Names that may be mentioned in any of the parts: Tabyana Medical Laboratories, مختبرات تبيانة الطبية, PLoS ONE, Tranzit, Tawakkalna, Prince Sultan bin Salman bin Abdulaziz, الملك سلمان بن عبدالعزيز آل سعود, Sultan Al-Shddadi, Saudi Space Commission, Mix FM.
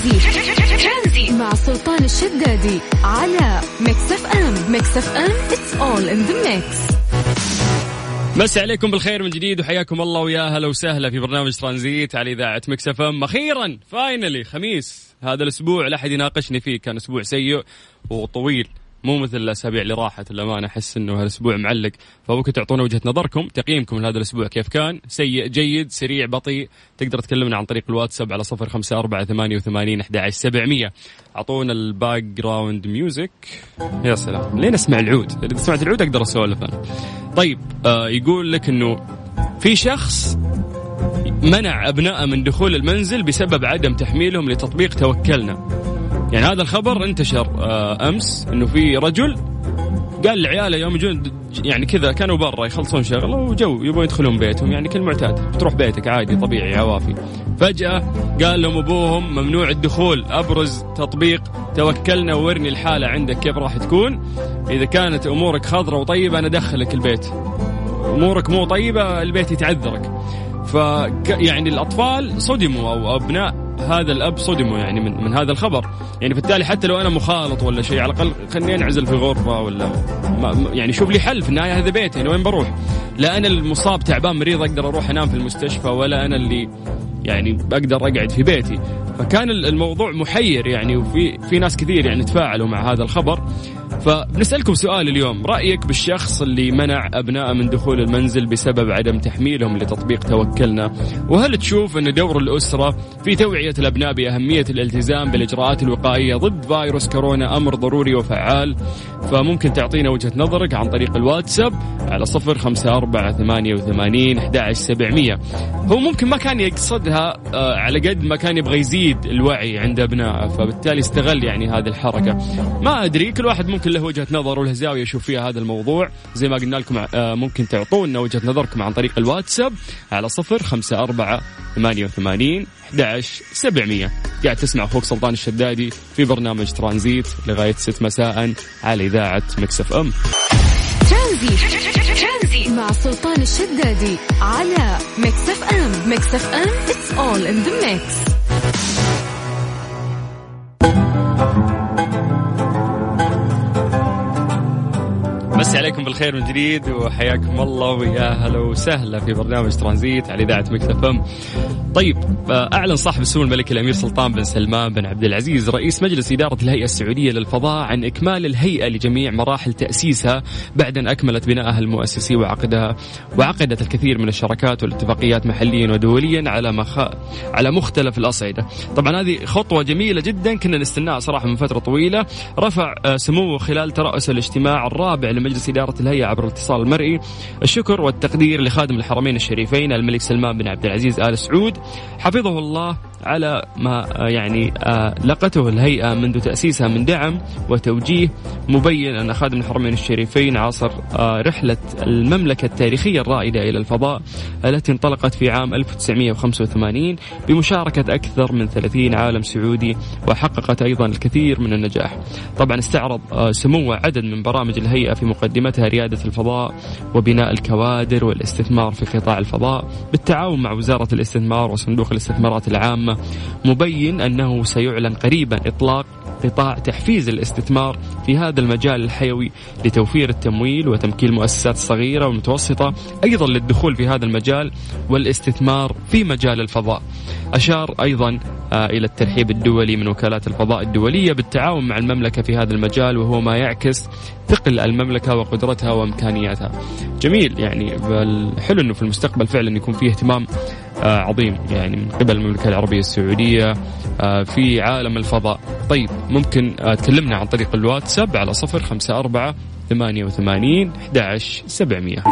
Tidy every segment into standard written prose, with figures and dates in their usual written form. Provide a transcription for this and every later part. ترانزيت مع سلطان الشدادي على ميكس اف ام. ميكس اف ام it's all in the mix. مساء عليكم بالخير من جديد وحياكم الله ويا هلا وسهلا في برنامج ترانزيت على إذاعة ميكس اف ام. أخيرا فاينلي خميس. هذا الأسبوع لا أحد يناقشني فيه، كان أسبوع سيء وطويل مو مثل الأسابيع اللي راحت. الأمانة أحس إنه هالأسبوع معلق، فممكن تعطونا وجهة نظركم، تقييمكم لهذا الأسبوع كيف كان؟ سيء، جيد، سريع، بطيء؟ تقدر تكلمنا عن طريق الواتساب على 0548811700. أعطونا الباك جراوند ميوزك. يا سلام، لين أسمع العود، إذا سمعت العود أقدر أسولف أنا. طيب يقول لك إنه في شخص منع أبنائه من دخول المنزل بسبب عدم تحميلهم لتطبيق توكلنا. يعني هذا الخبر انتشر أمس إنه في رجل قال لعياله يوم يجون يعني كذا كانوا برا يخلصون شغله وجو يبون يدخلون بيتهم، يعني كالمعتاد بتروح بيتك عادي طبيعي عوافي، فجأة قال لهم أبوهم ممنوع الدخول أبرز تطبيق توكلنا وورني الحالة عندك كيف راح تكون، إذا كانت أمورك خضرة وطيبة أنا أدخلك البيت، أمورك مو طيبة البيت يتعذرك. يعني الأطفال صدموا أو أبناء هذا الأب صدموا يعني من هذا الخبر، يعني بالتالي حتى لو أنا مخالط ولا شيء على الأقل خليني أنعزل في غرفة ولا يعني شوف لي حل، في النهاية هذا بيتي يعني وين بروح؟ لا أنا المصاب تعبان مريض أقدر أروح أنام في المستشفى، ولا أنا اللي يعني أقدر أقعد في بيتي. فكان الموضوع محير يعني، وفي ناس كثير يعني تفاعلوا مع هذا الخبر. فبنسألكم سؤال اليوم، رأيك بالشخص اللي منع أبناء من دخول المنزل بسبب عدم تحميلهم لتطبيق توكلنا؟ وهل تشوف أن دور الأسرة في توعية الأبناء بأهمية الالتزام بالإجراءات الوقائية ضد فيروس كورونا أمر ضروري وفعال؟ فممكن تعطينا وجهة نظرك عن طريق الواتساب على 0548811700. هو ممكن ما كان يقصدها على قد ما كان يبغى يزيد الوعي عند أبنائه، فبالتالي استغل يعني هذه الحركة. ما أدري، كل واحد ممكن له وجهة نظر وله زاوية يشوف فيها هذا الموضوع. زي ما قلنا لكم ممكن تعطونا وجهة نظركم عن طريق الواتساب على 0548811700. قاعد تسمع أخوك سلطان الشدادي في برنامج ترانزيت لغاية 6 مساء على إذاعة ميكس اف ام. ترانزيت مع سلطان الشدادي على ميكس اف ام. ميكس اف ام it's all in the mix. مساء عليكم بالخير من جديد وحياكم الله ويا هلا وسهلا في برنامج ترانزيت على إذاعة ميكس اف ام. طيب أعلن صاحب السمو الملكي الأمير سلطان بن سلمان بن عبدالعزيز رئيس مجلس إدارة الهيئة السعودية للفضاء عن إكمال الهيئة لجميع مراحل تأسيسها بعد أن أكملت بنائها المؤسسي وعقدها وعقدت الكثير من الشراكات والاتفاقيات محليا ودوليا على مختلف الأصعدة. طبعا هذه خطوة جميلة جدا كنا نستناها صراحة من فترة طويلة. رفع سموه خلال ترأس الاجتماع الرابع لمجلس إدارة الهيئة عبر الاتصال المرئي الشكر والتقدير لخادم الحرمين الشريفين الملك سلمان بن عبدالعزيز آل سعود حفظه الله على ما يعني لقته الهيئة منذ تأسيسها من دعم وتوجيه، مبين أن خادم الحرمين الشريفين عاصر رحلة المملكة التاريخية الرائدة إلى الفضاء التي انطلقت في عام 1985 بمشاركة أكثر من 30 عالم سعودي وحققت أيضا الكثير من النجاح. طبعا استعرض سموه عدد من برامج الهيئة في مقدمتها ريادة الفضاء وبناء الكوادر والاستثمار في قطاع الفضاء بالتعاون مع وزارة الاستثمار وصندوق الاستثمارات العامة، مبين أنه سيعلن قريبا إطلاق قطاع تحفيز الاستثمار في هذا المجال الحيوي لتوفير التمويل وتمكين المؤسسات الصغيرة والمتوسطة أيضا للدخول في هذا المجال والاستثمار في مجال الفضاء. أشار أيضا إلى الترحيب الدولي من وكالات الفضاء الدولية بالتعاون مع المملكة في هذا المجال، وهو ما يعكس ثقل المملكة وقدرتها وإمكانياتها. جميل يعني، حلو أنه في المستقبل فعلا يكون فيه اهتمام عظيم يعني من قبل المملكة العربية السعودية في عالم الفضاء. طيب ممكن تكلمنا عن طريق الواتساب على 0548811700.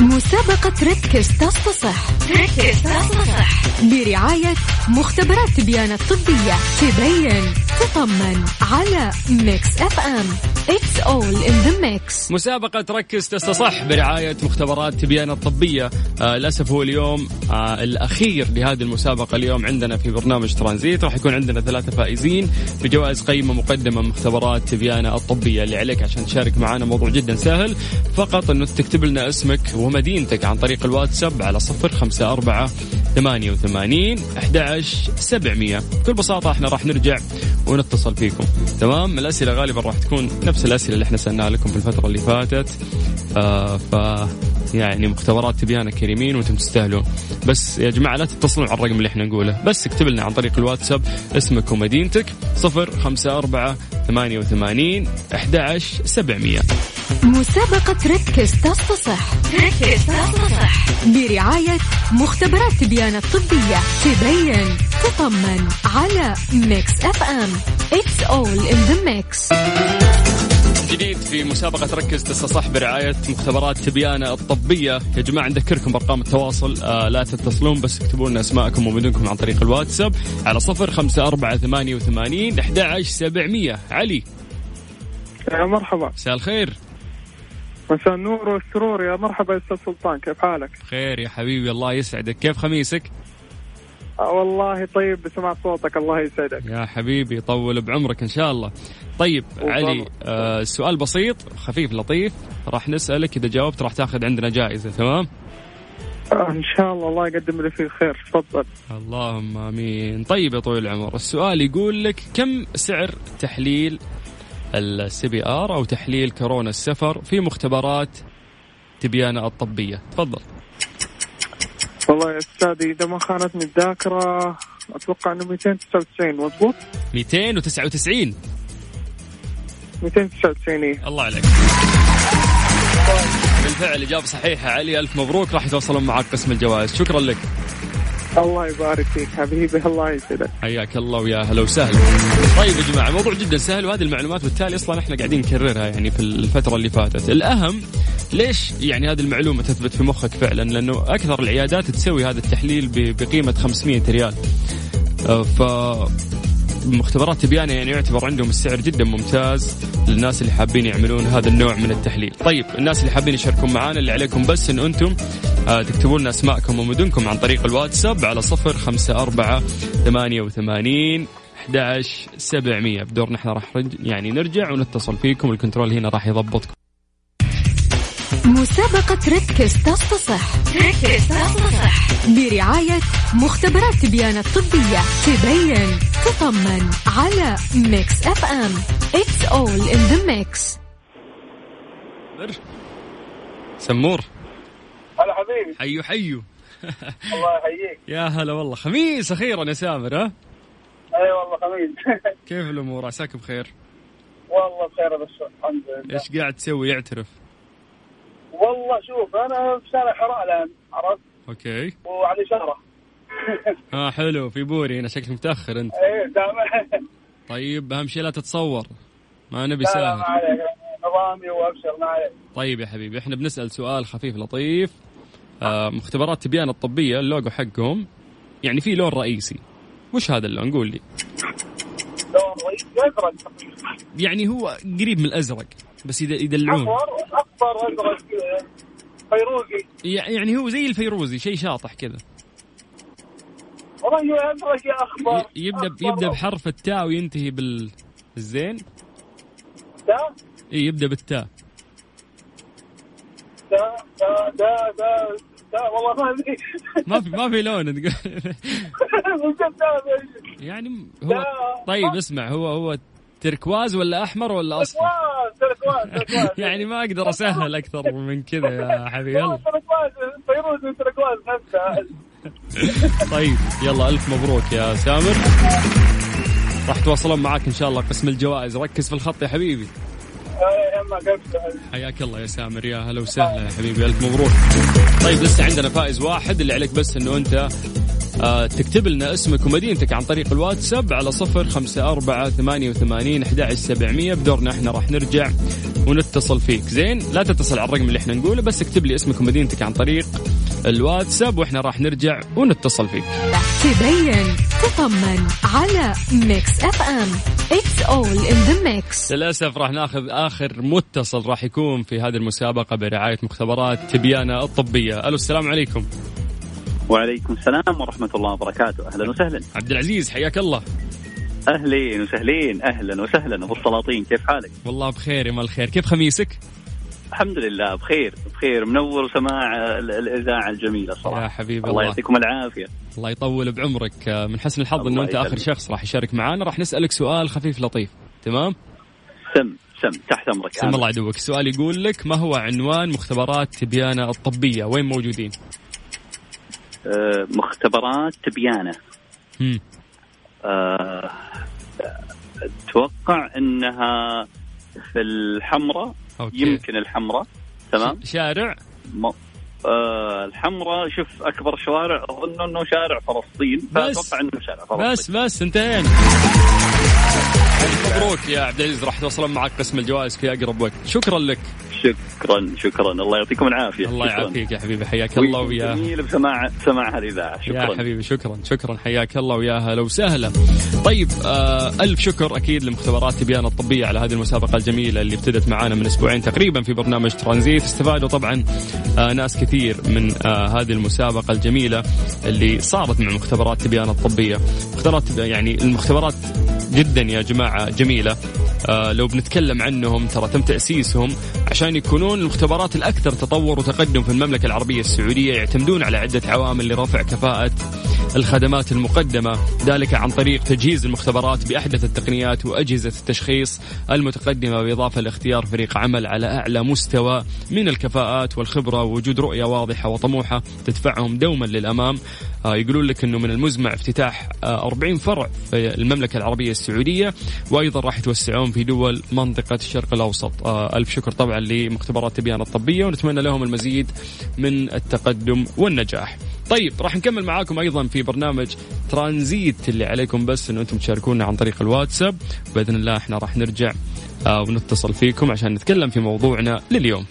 مسابقة ركز تصفح. ركز تصفح برعاية مختبرات تبيانة الطبية، تبين تطمن على ميكس اف ام It's all in the mix. مسابقة ركز تستصح برعاية مختبرات تبيان الطبية. للأسف هو اليوم الأخير لهذه المسابقة. اليوم عندنا في برنامج ترانزيت راح يكون عندنا 3 فائزين بجوائز قيمة مقدمة من مختبرات تبيان الطبية. اللي عليك عشان تشارك معنا موضوع جدا سهل، فقط أنه تكتب لنا اسمك ومدينتك عن طريق الواتساب على 054 88 11 700. بكل بساطة احنا راح نرجع ونتصل فيكم. تمام, الأسئلة غالبا راح تكون نفس الأسئلة اللي احنا سألناها لكم في الفترة اللي فاتت, يعني مختبرات تبيانة كريمين وانتم تستاهلوا. بس يا جماعة لا تتصلوا على الرقم اللي احنا نقوله, بس اكتب لنا عن طريق الواتساب اسمك ومدينتك 054888 11 700. مسابقة ركز تصفح, ركز تصفح برعاية مختبرات تبيان الطبية, تبين تطمن على ميكس اف ام. It's all in the mix. جديد في مسابقة ركز تصفح برعاية مختبرات تبيانة الطبية. يا جماعة نذكركم بأرقام التواصل, لا تتصلون بس اكتبوا لنا اسماءكم ومدنكم عن طريق الواتساب على 054888 11 700. علي, يا مرحبا. مساء الخير. مساء النور والسرور. يا مرحبا يا أستاذ سلطان, كيف حالك؟ خير يا حبيبي, الله يسعدك. كيف خميسك؟ والله طيب بسمع صوتك. الله يسعدك يا حبيبي, طول بعمرك إن شاء الله. طيب علي, سؤال بسيط خفيف لطيف راح نسألك, إذا جاوبت راح تاخذ عندنا جائزة. تمام إن شاء الله, الله يقدم لي فيه خير. تفضل. اللهم آمين. طيب يا طويل العمر, السؤال يقول لك كم سعر تحليل الCPR أو تحليل كورونا السفر في مختبرات تبيانة الطبية؟ تفضل. والله يا أستاذي إذا ما خانتني الذاكرة أتوقع أنه 299. مضبوط, 299. 299. إيه الله عليك, بالفعل إجابة صحيحة. علي ألف مبروك, راح يتواصلون معك قسم الجوائز. شكرا لك. الله يبارك فيك حبيبي, الله يسعدك. حياك الله ويا هلا وسهلا. طيب يا جماعة موضوع جدا سهل, وهذه المعلومات بالتالي أصلا إحنا قاعدين نكررها يعني في الفترة اللي فاتت. الأهم ليش يعني هذه المعلومة تثبت في مخك فعلا, لأنه أكثر العيادات تسوي هذا التحليل بقيمة 500 ريال. فمختبرات تبيانة يعني يعتبر عندهم السعر جدا ممتاز للناس اللي حابين يعملون هذا النوع من التحليل. طيب الناس اللي حابين يشاركون معانا, اللي عليكم بس إن أنتم تكتبوا لنا اسماءكم ومدنكم عن طريق الواتساب على 054888 11 700. بدورنا احنا راح يعني نرجع ونتصل فيكم, الكنترول هنا راح يضبطكم. مسابقة ركز تصفح, ركز تصفح برعاية مختبرات تبيان الطبية, تبين تطمن على ميكس اف ام. It's all in the mix. سمور, هلا حبيبي. حيو حيو. الله يحييك. يا هلا والله, خميس أخيرا يا سامر. ها؟ أي والله خميس. كيف الأمور, عساك بخير؟ والله بخير بس الحمد لله. إيش قاعد تسوي, اعترف؟ والله شوف أنا في شارع حراء الآن, عرفت؟ أوكي. وعلي شهرة. آه حلو, في بوري هنا, شكلك متأخر أنت. إيه تمام. طيب أهم شيء لا تتصور, ما نبي ساهر. ما عليك, نظامي وأبشر, ما عليك. طيب يا حبيبي إحنا بنسأل سؤال خفيف لطيف. مختبرات تبيان الطبية اللوجو حقهم يعني في لون رئيسي, وش هذا اللون قول لي؟ لون رئيسي أزرق, يعني هو قريب من الأزرق بس يدلعون أخضر أزرق فيروزي, يعني هو زي الفيروزي شيء شاطح كذا. والله هو أزرق يا أخضر, يبدأ بحرف التاء وينتهي بالزين. تاء؟ إيه يبدأ بالتاء. دا دا دا دا دا والله ما في لون تقول. يعني هو طيب اسمع, هو تركواز ولا أحمر ولا أصفر؟ تركواز. يعني ما أقدر أسهل أكثر من كذا يا حبيبي. تركواز فيروز وتركواز نفسها. طيب يلا ألف مبروك يا سامر, راح توصلون معاك إن شاء الله قسم الجوائز. ركز في الخط يا حبيبي. حياك الله يا سامر, يا هلا وسهلا يا حبيبي, ألف مبروك. طيب لسه عندنا فائز واحد, اللي عليك بس إنه أنت تكتب لنا اسمك ومدينتك عن طريق الواتساب على 054888 11 700. بدورنا إحنا راح نرجع ونتصل فيك. زين, لا تتصل على الرقم اللي إحنا نقوله, بس اكتب لي اسمك ومدينتك عن طريق الواتساب وإحنا راح نرجع ونتصل فيك. تبين تطمن على ميكس اف ام. It's all in the mix. للأسف راح ناخذ آخر متصل, راح يكون في هذه المسابقة برعاية مختبرات تبيانة الطبية. ألو السلام عليكم. وعليكم السلام ورحمة الله وبركاته. أهلا وسهلا عبد العزيز, حياك الله. أهلين وسهلين. أهلا وسهلا أبو السلاطين, كيف حالك؟ والله بخير يا مال الخير. كيف خميسك؟ الحمد لله بخير بخير، منور سماع الإذاعة الجميلة صراحة يا حبيبي. الله يعطيكم العافية. الله يطول بعمرك. من حسن الحظ أنه أنت آخر شخص راح يشارك معانا. راح نسألك سؤال خفيف لطيف، تمام؟ سم تحت أمرك. سم الله عدوك. السؤال يقول لك: ما هو عنوان مختبرات تبيانة الطبية؟ وين موجودين؟ مختبرات تبيانة أتوقع أنها في الحمراء. يمكن الحمراء. تمام. شارع الحمراء. شوف أكبر شوارع أظن أنه شارع فلسطين، فأتوقع أنه شارع فلسطين. بس انتهينا. مبروك يا عبد العزيز، راح توصل معك قسم الجوائز في أقرب وقت. شكرا لك. شكرا الله يعطيكم العافية. الله يعافيك يا حبيبي، حياك الله ويا جميل بسماع هالإذاعة. شكرا يا حبيبي، شكرا حياك الله ويا هلا وسهلا. طيب ألف شكر أكيد لمختبرات تبيان الطبية على هذه المسابقة الجميلة اللي ابتدت معانا من أسبوعين تقريبا في برنامج ترانزيت. استفادوا طبعا ناس كثير من هذه المسابقة الجميلة اللي صارت مع مختبرات تبيان الطبية. يعني المختبرات جدا يا جماعة جميلة. لو بنتكلم عنهم ترى تم تأسيسهم عشان يكونون المختبرات الأكثر تطور وتقدم في المملكة العربية السعودية، يعتمدون على عدة عوامل لرفع كفاءة الخدمات المقدمة، ذلك عن طريق تجهيز المختبرات بأحدث التقنيات وأجهزة التشخيص المتقدمة، بإضافة لاختيار فريق عمل على أعلى مستوى من الكفاءات والخبرة، ووجود رؤية واضحة وطموحة تدفعهم دوما للأمام. يقولون لك أنه من المزمع افتتاح 40 فرع في المملكة العربية السعودية، وأيضا راح يتوسعون في دول منطقة الشرق الأوسط. ألف شكر طبعا لمختبرات تبيان الطبية، ونتمنى لهم المزيد من التقدم والنجاح. طيب راح نكمل معاكم أيضا في برنامج ترانزيت. اللي عليكم بس أنه أنتم تشاركونا عن طريق الواتساب، بإذن الله احنا راح نرجع ونتصل فيكم عشان نتكلم في موضوعنا لليوم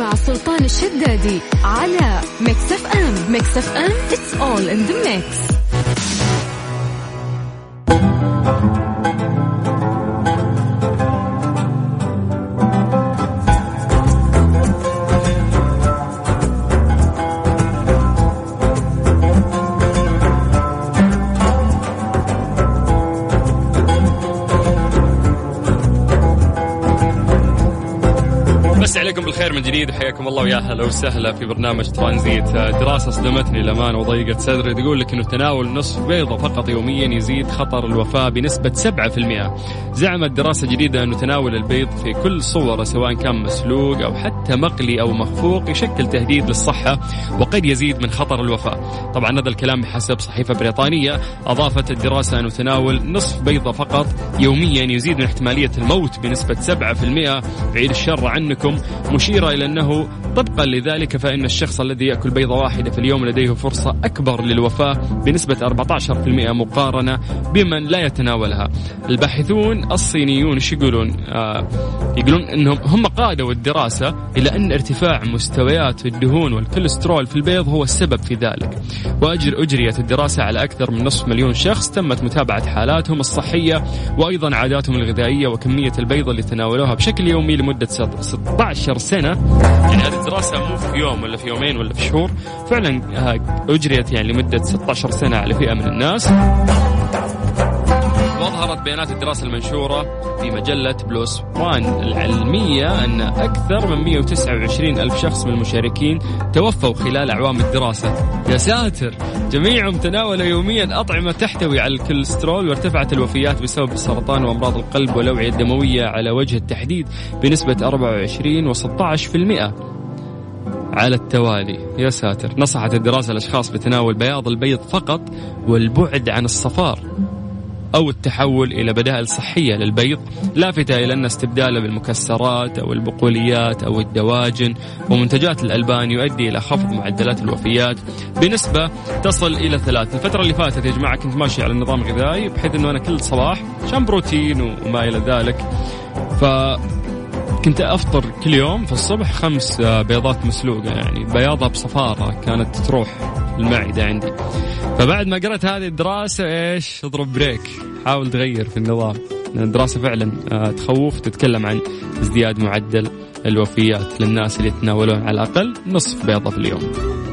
مع سلطان الشدادي على Mix FM. Mix FM, it's all in the mix. عليكم بالخير من جديد، حياكم الله ويا هلا وسهلا في برنامج ترانزيت. دراسة صدمتني للأمانة وضيقت صدري، تقول لك إنه تناول نصف بيضة فقط يوميا يزيد خطر الوفاة بنسبة 7%. زعمت دراسة جديدة إنه تناول البيض في كل صوره سواء كان مسلوق أو حتى مقلي أو مخفوق يشكل تهديد للصحة وقد يزيد من خطر الوفاة. طبعا هذا الكلام بحسب صحيفة بريطانية. أضافت الدراسة إنه تناول نصف بيضة فقط يوميا يزيد من احتمالية الموت بنسبة 7%. بعيد الشر عنكم، مشيرة إلى أنه طبقا لذلك فإن الشخص الذي يأكل بيضة واحدة في اليوم لديه فرصة أكبر للوفاة بنسبة 14% مقارنة بمن لا يتناولها. الباحثون الصينيون يقولون أنهم هم قادوا الدراسة إلى أن ارتفاع مستويات الدهون والكوليسترول في البيض هو السبب في ذلك. وأجريت الدراسة على أكثر من 500,000 شخص، تمت متابعة حالاتهم الصحية وأيضا عاداتهم الغذائية وكمية البيض اللي تناولوها بشكل يومي لمدة 16 سنة. يعني هذه الدراسة مو في يوم ولا في يومين ولا في شهور، فعلا أجريت يعني لمدة 16 سنة على فئة من الناس. وظهرت بيانات الدراسة المنشورة في مجلة PLoS ONE العلمية أن أكثر من 129,000 شخص من المشاركين توفوا خلال أعوام الدراسة. يا ساتر! جميعهم تناولوا يوميا أطعمة تحتوي على الكوليسترول، وارتفعت الوفيات بسبب السرطان وأمراض القلب والأوعية الدموية على وجه التحديد بنسبة 24 و16% على التوالي. يا ساتر! نصحت الدراسة الأشخاص بتناول بياض البيض فقط والبعد عن الصفار أو التحول إلى بدائل صحية للبيض، لافتة إلى أن استبداله بالمكسرات أو البقوليات أو الدواجن ومنتجات الألبان يؤدي إلى خفض معدلات الوفيات بنسبة تصل إلى 3%. الفترة اللي فاتت يا جماعة كنت ماشي على النظام الغذائي بحيث أنه أنا كل صباح شام بروتين وما إلى ذلك، فكنت أفطر كل يوم في الصبح 5 بيضات مسلوقة، يعني بياضة بصفارة كانت تروح المعدة عندي. فبعد ما قرأت هذه الدراسة إيش اضرب بريك، حاول تغير في النظام، لأن الدراسة فعلا تخوف. تتكلم عن ازدياد معدل الوفيات للناس اللي يتناولون على الأقل نصف بيضة في اليوم.